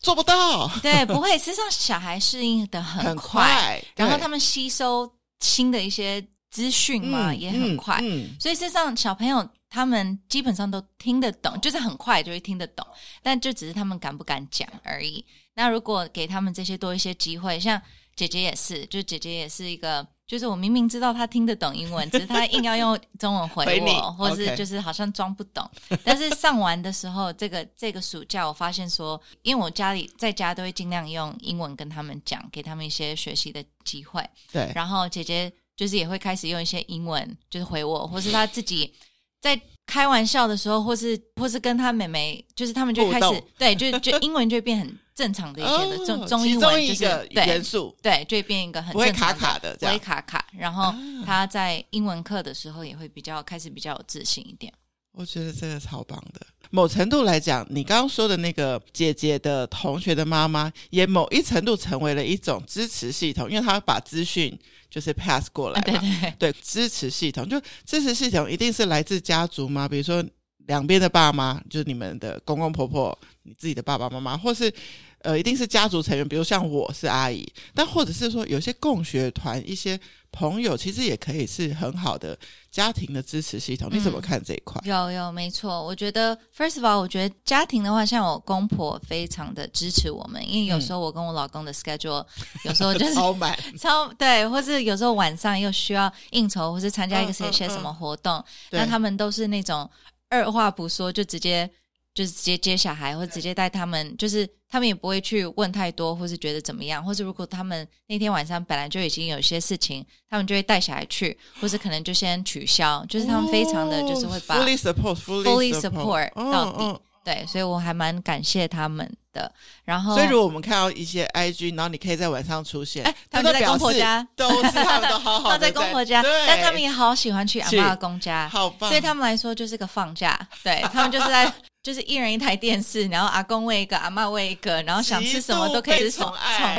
做不到对，不会，实际上小孩适应的很 快, 很快，然后他们吸收新的一些资讯嘛、嗯、也很快、嗯嗯、所以事实上小朋友他们基本上都听得懂，就是很快就会听得懂，但就只是他们敢不敢讲而已。那如果给他们这些多一些机会，像姐姐也是，就姐姐也是一个，就是我明明知道她听得懂英文，只是她硬要用中文回我或是就是好像装不懂、okay. 但是上完的时候这个这个暑假我发现说，因为我家里在家都会尽量用英文跟他们讲，给他们一些学习的机会，对，然后姐姐就是也会开始用一些英文就是回我，或是她自己在开玩笑的时候，或是或是跟她妹妹，就是他们就开始对，就就英文就会变很正常的一些的、哦、中英文就是元素， 对, 对，就会变一个很正常的，不会卡卡的，不会卡卡，然后他在英文课的时候也会比较开始比较有自信一点。我觉得这个超棒的，某程度来讲你刚刚说的那个姐姐的同学的妈妈也某一程度成为了一种支持系统，因为她把资讯就是 pass 过来嘛、啊、对, 对, 对，支持系统，就支持系统一定是来自家族嘛，比如说两边的爸妈，就是你们的公公婆婆，你自己的爸爸妈妈，或是呃，一定是家族成员，比如像我是阿姨，但或者是说有些共学团一些朋友，其实也可以是很好的家庭的支持系统、嗯、你怎么看这一块？有有，没错，我觉得 first of all 我觉得家庭的话，像我公婆非常的支持我们，因为有时候我跟我老公的 schedule、嗯、有时候就是超满超对，或是有时候晚上又需要应酬，或是参加一些什么活动、嗯嗯嗯、那他们都是那种二话不说就直接就是直接接小孩，或直接带他们，就是他们也不会去问太多，或是觉得怎么样，或是如果他们那天晚上本来就已经有一些事情，他们就会带小孩去，或是可能就先取消，就是他们非常的就是会把 fully support fully support 到底、哦哦哦、对，所以我还蛮感谢他们的。然后，所以如果我们看到一些 I G， 然后你可以在晚上出现，哎、欸，他们就在公婆家，都是他们都好好的 在, 在公婆家，但他们也好喜欢去阿嬷的公家，好棒，对他们来说就是个放假，对他们就是在就是一人一台电视，然后阿公喂一个，阿嬷喂一个，然后想吃什么都可以吃宠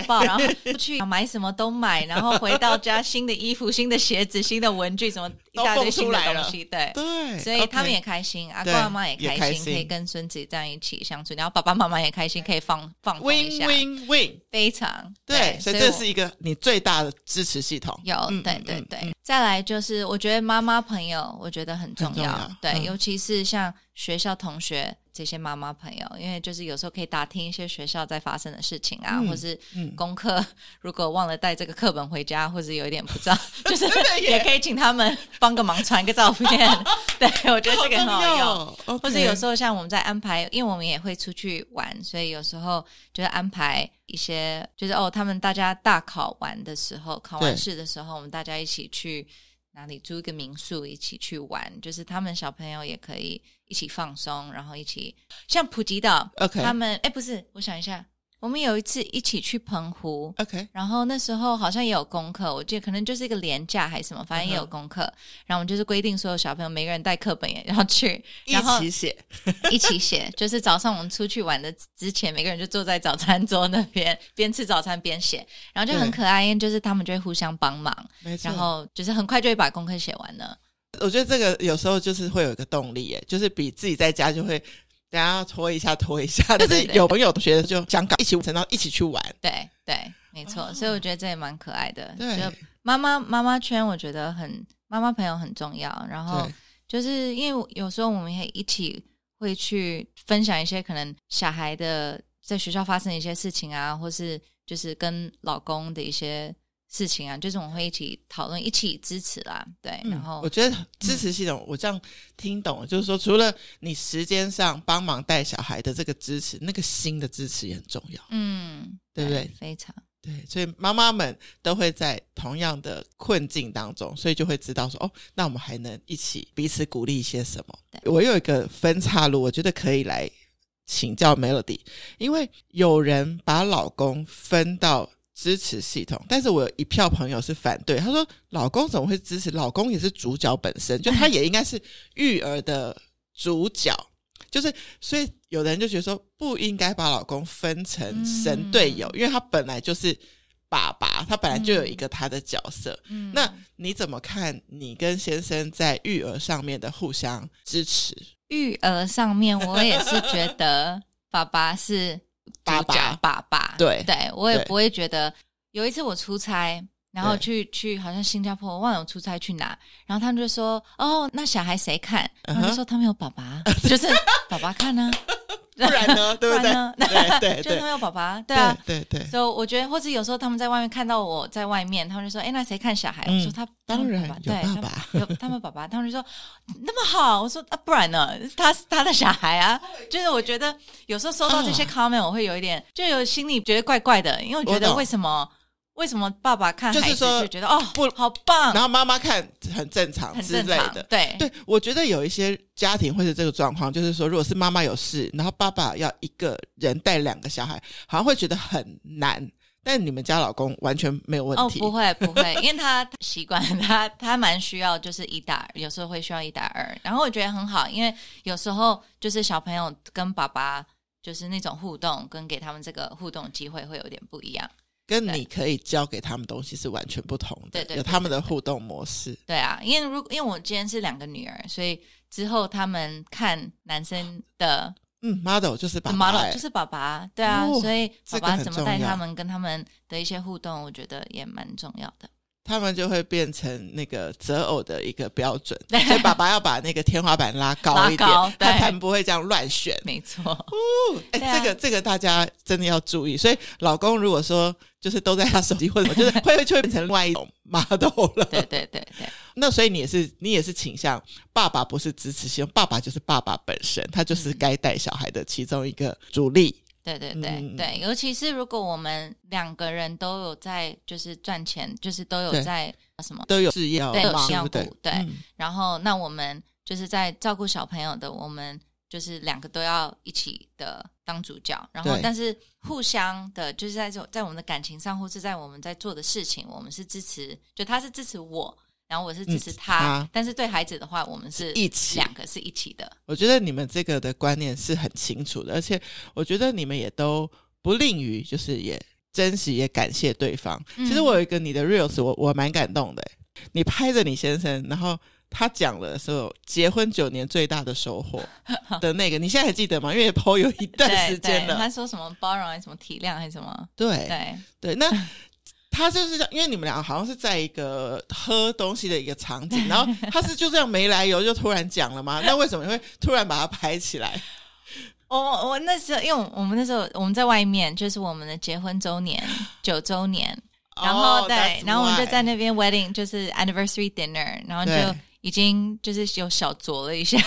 爆，然后出去买什么都买，然后回到家新的衣服、新的鞋子、新的文具，什么一大堆新的东西，对对，所以他们也开心，阿公阿嬷也开心，可以跟孙子这样一起相处，然后爸爸妈妈也开心，可以放放松一下 ，win win win， 非常 对, 对，所以这是一个你最大的支持系统。有，嗯、对对对、嗯嗯。再来就是，我觉得妈妈朋友，我觉得很重要，重要对、嗯，尤其是像学校同学这些妈妈朋友，因为就是有时候可以打听一些学校在发生的事情啊、嗯、或是功课、嗯、如果忘了带这个课本回家或是有一点不知道就是也可以请他们帮个忙传一个照片对，我觉得这个很好用、哦哦 okay、或是有时候像我们在安排，因为我们也会出去玩，所以有时候就是安排一些就是哦，他们大家大考完的时候，考完试的时候，我们大家一起去哪里租一个民宿一起去玩，就是他们小朋友也可以一起放松，然后一起像普吉岛、okay. 他们哎，不是我想一下，我们有一次一起去澎湖 OK， 然后那时候好像也有功课，我记得可能就是一个连假还是什么，反正也有功课、uh-huh. 然后我们就是规定所有小朋友每个人带课本也要去，然后一起写一起写就是早上我们出去玩的之前，每个人就坐在早餐桌那边边吃早餐边写，然后就很可爱，因为就是他们就会互相帮忙，然后就是很快就会把功课写完了。我觉得这个有时候就是会有一个动力耶，就是比自己在家就会等一下拖一下拖一下，但是有朋友觉得就想搞一起，然后一起去玩，对对没错、哦、所以我觉得这也蛮可爱的。对，就妈妈妈妈圈我觉得很，妈妈朋友很重要，然后就是因为有时候我们也一起会去分享一些可能小孩的在学校发生的一些事情啊，或是就是跟老公的一些事情啊，就是我们会一起讨论一起支持啦，对、嗯、然后我觉得支持系统、嗯、我这样听懂就是说，除了你时间上帮忙带小孩的这个支持，那个心的支持也很重要，嗯，对不 对, 对非常对，所以妈妈们都会在同样的困境当中，所以就会知道说哦，那我们还能一起彼此鼓励一些什么。我有一个分岔路，我觉得可以来请教 Melody， 因为有人把老公分到支持系统，但是我有一票朋友是反对，他说老公怎么会支持，老公也是主角本身，就他也应该是育儿的主角就是所以有的人就觉得说不应该把老公分成神队友、嗯、因为他本来就是爸爸，他本来就有一个他的角色、嗯、那你怎么看你跟先生在育儿上面的互相支持？育儿上面我也是觉得爸爸是爸爸爸爸，对对，我也不会觉得。有一次我出差，然后去去好像新加坡，我忘了我出差去哪，然后他们就说哦那小孩谁看，然后就说他们有爸爸、uh-huh. 就是爸爸看啊不然呢对不对对对对就是他们有爸爸，对啊对对所以、so, 我觉得或者有时候他们在外面看到我在外面，他们就说哎那谁看小孩、嗯、我说他当然有爸爸，对他们有他们爸爸他们就说那么好，我说、啊、不然呢他他的小孩啊、oh、就是我觉得有时候收到这些 comment、oh. 我会有一点就有心里觉得怪怪的，因为我觉得为什么为什么爸爸看孩子就觉得、就是、哦好棒，然后妈妈看很正常之类的，对对，我觉得有一些家庭会是这个状况，就是说如果是妈妈有事，然后爸爸要一个人带两个小孩，好像会觉得很难，但你们家老公完全没有问题哦，不会不会因为他习惯他他蛮需要就是一打二，有时候会需要一打二，然后我觉得很好，因为有时候就是小朋友跟爸爸就是那种互动跟给他们这个互动机会会有点不一样，跟你可以教给他们东西是完全不同的，对对对对对对对，有他们的互动模式。对啊，因为如果因为我今天是两个女儿，所以之后他们看男生的嗯 model 就是爸爸、欸、model 就是爸爸，对啊、哦、所以爸爸怎么带他们、这个、跟他们的一些互动，我觉得也蛮重要的。他们就会变成那个择偶的一个标准，所以爸爸要把那个天花板拉高一点，他才不会这样乱选，没错、哦欸啊、这个这个大家真的要注意，所以老公如果说就是都在他手机或者就是会就会变成另外一种 model 了对对对对，那所以你也是你也是倾向爸爸不是支持性，爸爸就是爸爸本身，他就是该带小孩的其中一个主力、嗯对对对、嗯、对，尤其是如果我们两个人都有在就是赚钱，就是都有在什么都有事业要忙，对，对对对、嗯、然后那我们就是在照顾小朋友的，我们就是两个都要一起的当主角，然后但是互相的就是在在我们的感情上或是在我们在做的事情，我们是支持，就他是支持我，然后我是支持他、嗯、但是对孩子的话我们是一起，两个是一起的。我觉得你们这个的观念是很清楚的，而且我觉得你们也都不吝于就是也珍惜也感谢对方、嗯、其实我有一个你的 reels 我我蛮感动的，你拍着你先生然后他讲了说结婚九年最大的收获的那个你现在还记得吗？因为 P O 有一段时间了。他说什么包容还是什么体谅还是什么，对对对，那他就是因为你们俩好像是在一个喝东西的一个场景，然后他是就这样没来由就突然讲了吗？那为什么会突然把它拍起来？我我那时候因为我们那时候我们在外面，就是我们的结婚周年九周年，然后、oh, 对，然后我们就在那边 wedding 就是 anniversary dinner， 然后就已经就是有小酌了一下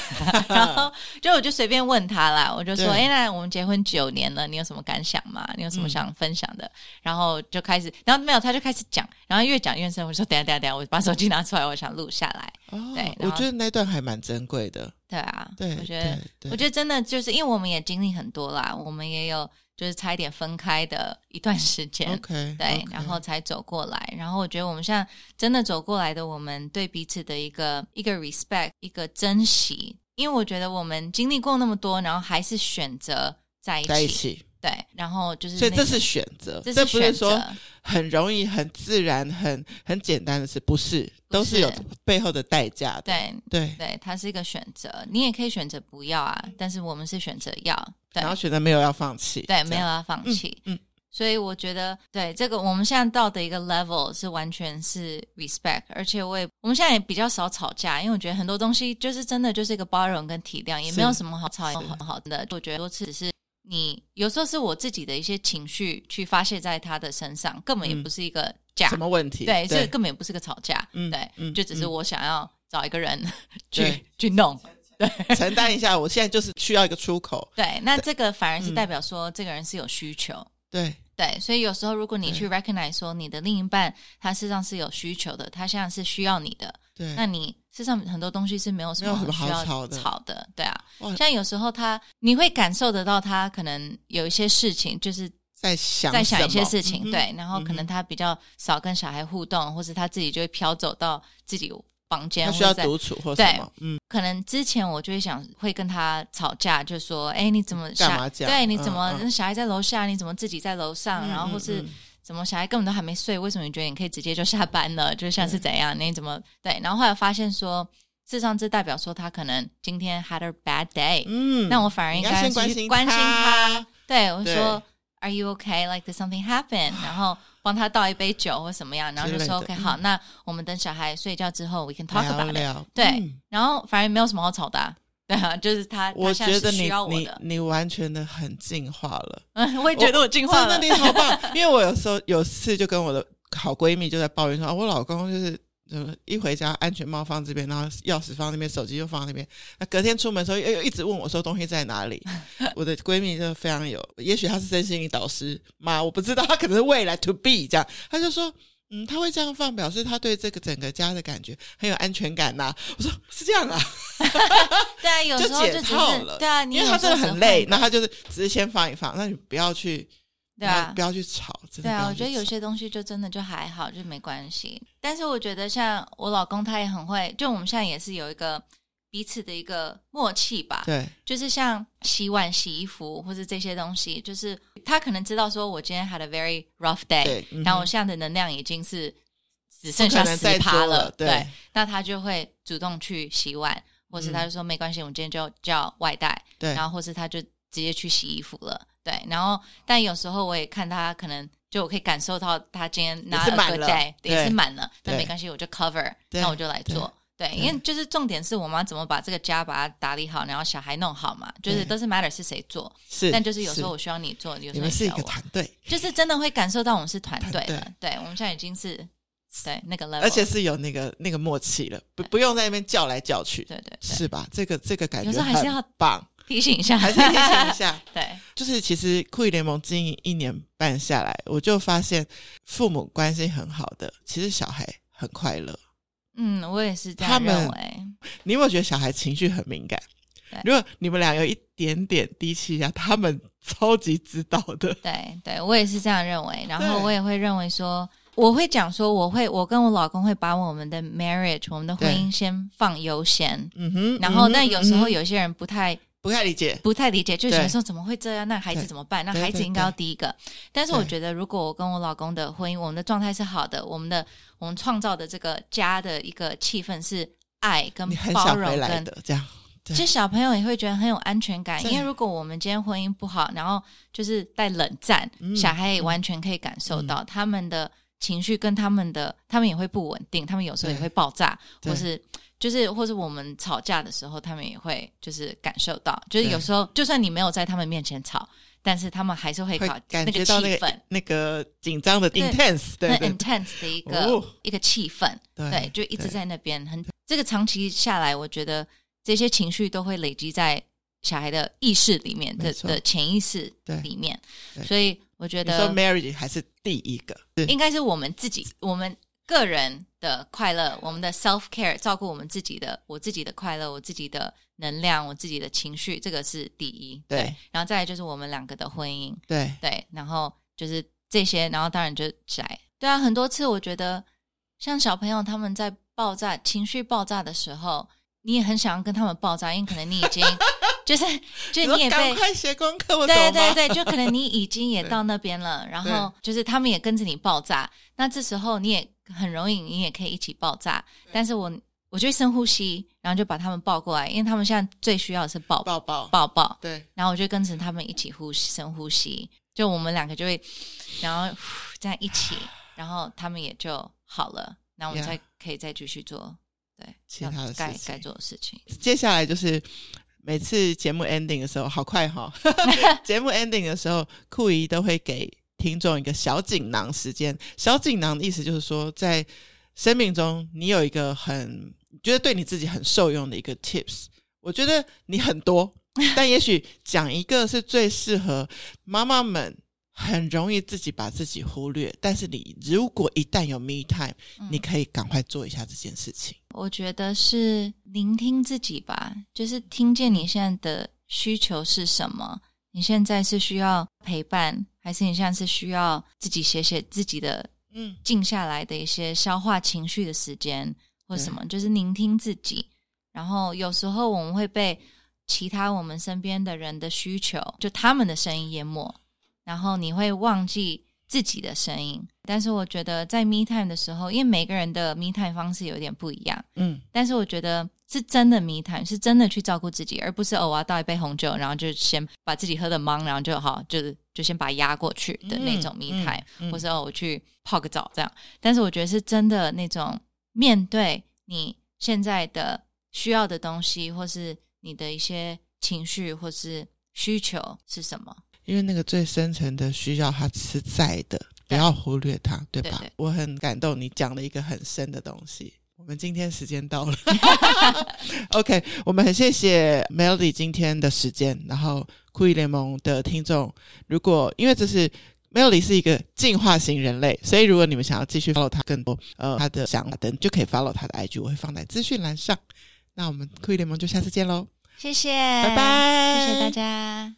然后就我就随便问他啦，我就说哎、欸，那我们结婚九年了，你有什么感想吗？你有什么想分享的、嗯、然后就开始，然后没有他就开始讲，然后越讲越深，我说等一下等一下等一下，我把手机拿出来我想录下来、哦、对，我觉得那段还蛮珍贵的。对啊，对，我觉得我觉得真的就是因为我们也经历很多啦，我们也有就是差一点分开的一段时间 okay, 对 okay. 然后才走过来，然后我觉得我们现在真的走过来的，我们对彼此的一个一个 respect 一个珍惜，因为我觉得我们经历过那么多，然后还是选择在一 起, 在一起对，然后就是、那个、所以这是选择，这是选择，这不是说很容易很自然很很简单的事，不是，都是有背后的代价的。对对对，它是一个选择，你也可以选择不要啊，但是我们是选择要，然后选择没有要放弃，对，没有要放弃、嗯嗯、所以我觉得对这个我们现在到的一个 level 是完全是 respect， 而且我也我们现在也比较少吵架，因为我觉得很多东西就是真的就是一个包容跟体谅，也没有什么好吵也很好的。我觉得多次只是你有时候是我自己的一些情绪去发泄在他的身上，根本也不是一个架、嗯、什么问题，对，所以根本也不是个吵架、嗯、对、嗯、就只是我想要找一个人去去弄，对，承担一下，我现在就是需要一个出口。对，那这个反而是代表说这个人是有需求。对对，所以有时候如果你去 recognize 说你的另一半他事实上是有需求的，他现在是需要你的，对，那你事实上很多东西是没有什么需要吵 的, 吵的对啊，像有时候他你会感受得到他可能有一些事情就是在想在想一些事情、嗯、对，然后可能他比较少跟小孩互动、嗯、或是他自己就会飘走到自己房间，他需要独处或什么，嗯，可能之前我就会想会跟他吵架，就说哎、欸、你怎么干嘛讲，对，你怎么、嗯、小孩在楼下你怎么自己在楼上、嗯、然后或是怎么小孩根本都还没睡，为什么你觉得你可以直接就下班了，就像是怎样、嗯、你怎么对，然后后来发现说事实上这代表说他可能今天 had a bad day， 嗯，那我反而应该去关心他，对，我说 are you okay like did something happen， 然后帮他倒一杯酒或什么样，然后就说 OK 好、嗯、那我们等小孩睡觉之后 we can talk about it， 对、嗯、然后反而没有什么好吵的、啊、对啊，就是他我觉得 你, 需要我的 你, 你完全的很进化了、嗯、我也觉得我进化了，真的你好棒因为我有时候有次就跟我的好闺蜜就在抱怨说、啊、我老公就是一回家安全帽放这边，然后钥匙放那边，手机又放那边，那隔天出门的时候又一直问我说东西在哪里我的闺蜜就非常有，也许她是身心灵导师妈，我不知道，她可能是未来 to be 这样，她就说嗯，她会这样放表示她对这个整个家的感觉很有安全感呐、啊。我说是这样啊对啊，有时候就解套了，对啊，因为她真的很累，那她就是只是先放一放，那你不要去对啊，不要去吵，真的对啊，我觉得有些东西就真的就还好，就没关系。但是我觉得像我老公他也很会，就我们现在也是有一个彼此的一个默契吧，对，就是像洗碗洗衣服或是这些东西，就是他可能知道说我今天had a very rough day， 对、嗯、然后我现在的能量已经是只剩下 百分之十 了， 对， 对，那他就会主动去洗碗，或是他就说、嗯、没关系，我今天就叫外带，对，然后或是他就直接去洗衣服了，对，然后但有时候我也看他可能就我可以感受到他今天拿了个袋也是满了，那没关系，我就 cover， 那我就来做， 对， 对，因为就是重点是我妈怎么把这个家把它打理好，然后小孩弄好嘛，就是都是 matter 是谁做，是，但就是有时候我需要你做，有时候你们是一个团队，就是真的会感受到我们是团队了，团队，对，我们现在已经是对那个 level， 而且是有那个那个默契了，不不用在那边叫来叫去，对 对， 对，是吧，这个这个感觉很棒，有时候还是要棒提醒一下，还是提醒一下对，就是其实酷姨联盟经营一年半下来，我就发现父母关系很好的其实小孩很快乐，嗯，我也是这样认为。你有没有觉得小孩情绪很敏感？如果你们俩有一点点低气压，他们超级知道的。对对，我也是这样认为，然后我也会认为说，我会讲说我会我跟我老公会把我们的 marriage 我们的婚姻先放优先，嗯哼，然后那有时候有些人不太、嗯、不太理解不太理解就想说怎么会这样，那孩子怎么办，那孩子应该要第一个。但是我觉得如果我跟我老公的婚姻我们的状态是好的，我们的我们创造的这个家的一个气氛是爱跟包容，你很想回来的这样，其实小朋友也会觉得很有安全感，因为如果我们今天婚姻不好，然后就是带冷战、嗯、小孩也完全可以感受到、嗯、他们的情绪跟他们的他们也会不稳定，他们有时候也会爆炸，或是就是或是我们吵架的时候他们也会就是感受到，就是有时候就算你没有在他们面前吵，但是他们还是会感觉到那个气氛，那个紧张的 intense 很 intense 的一个、哦、一个气氛， 对, 对就一直在那边很，这个长期下来我觉得这些情绪都会累积在小孩的意识里面 的, 的潜意识里面，所以我觉得你说 marriage 还是第一个，应该是我们自己我们个人的快乐，我们的 self care 照顾我们自己的我自己的快乐，我自己的能量，我自己的情绪，这个是第一， 对, 对然后再来就是我们两个的婚姻，对对，然后就是这些，然后当然就起来。对啊，很多次我觉得像小朋友他们在爆炸情绪爆炸的时候，你也很想要跟他们爆炸，因为可能你已经就是就你也被赶快写功课，我懂吗？对对对，就可能你已经也到那边了，然后就是他们也跟着你爆炸，那这时候你也很容易你也可以一起爆炸，但是我我就深呼吸，然后就把他们抱过来，因为他们现在最需要的是抱抱抱抱抱，对，然后我就跟着他们一起呼吸，深呼吸，就我们两个就会然后这样一起，然后他们也就好了，然后我们才可以再继续做对其他的事情，该做的事情。接下来就是每次节目 ending 的时候，好快齁节目 ending 的时候酷姨都会给听众一个小锦囊时间。小锦囊的意思就是说，在生命中你有一个很觉得对你自己很受用的一个 tips， 我觉得你很多但也许讲一个是最适合妈妈们，很容易自己把自己忽略，但是你如果一旦有 me time、嗯、你可以赶快做一下这件事情。我觉得是聆听自己吧，就是听见你现在的需求是什么，你现在是需要陪伴，还是你现在是需要自己写写自己的嗯，静下来的一些消化情绪的时间或什么，就是聆听自己。然后有时候我们会被其他我们身边的人的需求，就他们的声音淹没，然后你会忘记自己的声音。但是我觉得在 me time 的时候，因为每个人的 me time 方式有点不一样，嗯，但是我觉得是真的 me time 是真的去照顾自己，而不是偶尔倒一杯红酒然后就先把自己喝得茫，然后就好就是就先把它压过去的那种 me time、嗯嗯嗯、或是偶尔去泡个澡这样。但是我觉得是真的那种面对你现在的需要的东西，或是你的一些情绪或是需求是什么，因为那个最深层的需要它是在的，不要忽略它，对吧？对对，我很感动你讲了一个很深的东西。我们今天时间到了OK， 我们很谢谢 Melody 今天的时间，然后酷姨联盟的听众，如果因为这是 Melody 是一个进化型人类，所以如果你们想要继续 follow 他更多呃他的想法等，就可以 follow 他的 I G， 我会放在资讯栏上。那我们酷姨联盟就下次见咯，谢谢，拜拜，谢谢大家。